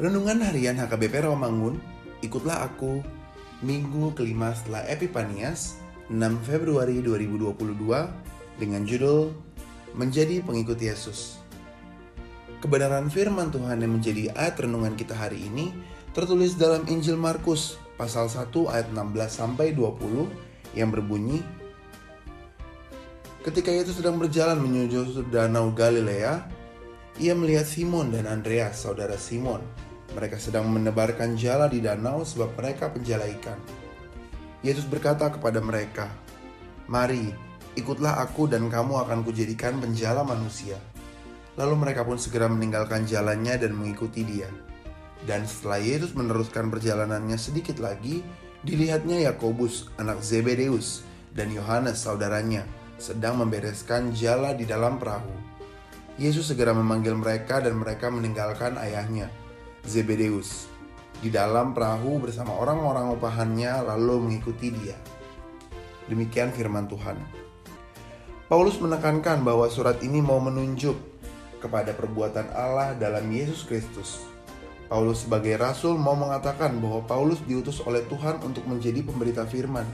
Renungan Harian HKB Perao Mangun, ikutlah aku, minggu kelima setelah Epiphanias, 6 Februari 2022, dengan judul Menjadi Pengikut Yesus. Kebenaran firman Tuhan yang menjadi ayat renungan kita hari ini tertulis dalam Injil Markus, pasal 1 ayat 16-20 yang berbunyi, ketika Yesus sedang berjalan menuju Danau Galilea, ia melihat Simon dan Andreas, saudara Simon. Mereka sedang menebarkan jala di danau sebab mereka penjala ikan. Yesus berkata kepada mereka, "Mari, ikutlah aku dan kamu akan kujadikan penjala manusia." Lalu mereka pun segera meninggalkan jalannya dan mengikuti dia. Dan setelah Yesus meneruskan perjalanannya sedikit lagi, dilihatnya Yakobus, anak Zebedeus, dan Yohanes, saudaranya, sedang membereskan jala di dalam perahu. Yesus segera memanggil mereka dan mereka meninggalkan ayahnya, Zebedeus, di dalam perahu bersama orang-orang upahannya lalu mengikuti dia. Demikian firman Tuhan. Paulus menekankan bahwa surat ini mau menunjuk kepada perbuatan Allah dalam Yesus Kristus. Paulus sebagai rasul mau mengatakan bahwa Paulus diutus oleh Tuhan untuk menjadi pemberita firman.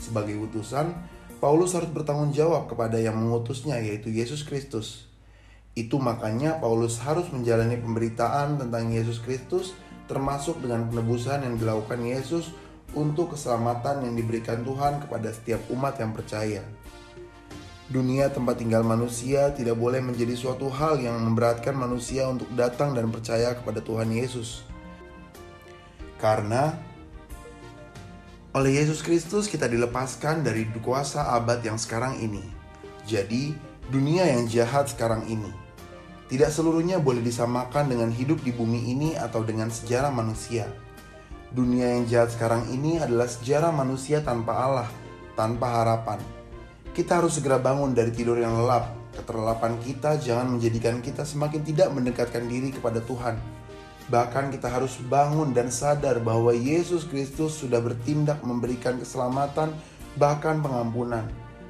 Sebagai utusan, Paulus harus bertanggung jawab kepada yang mengutusnya, yaitu Yesus Kristus. Itu makanya Paulus harus menjalani pemberitaan tentang Yesus Kristus, termasuk dengan penebusan yang dilakukan Yesus untuk keselamatan yang diberikan Tuhan kepada setiap umat yang percaya. Dunia tempat tinggal manusia tidak boleh menjadi suatu hal yang memberatkan manusia untuk datang dan percaya kepada Tuhan Yesus. Karena oleh Yesus Kristus kita dilepaskan dari kuasa abad yang sekarang ini. Jadi, dunia yang jahat sekarang ini tidak seluruhnya boleh disamakan dengan hidup di bumi ini atau dengan sejarah manusia. Dunia yang jahat sekarang ini adalah sejarah manusia tanpa Allah, tanpa harapan. Kita harus segera bangun dari tidur yang lelap. Keterlapan kita jangan menjadikan kita semakin tidak mendekatkan diri kepada Tuhan. Bahkan kita harus bangun dan sadar bahwa Yesus Kristus sudah bertindak memberikan keselamatan bahkan pengampunan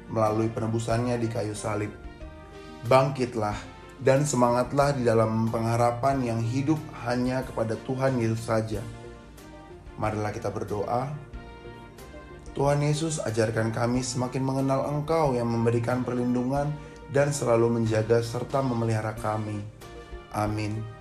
melalui penebusannya di kayu salib. Bangkitlah dan semangatlah di dalam pengharapan yang hidup hanya kepada Tuhan Yesus saja. Marilah kita berdoa. Tuhan Yesus, ajarkan kami semakin mengenal Engkau yang memberikan perlindungan dan selalu menjaga serta memelihara kami. Amin.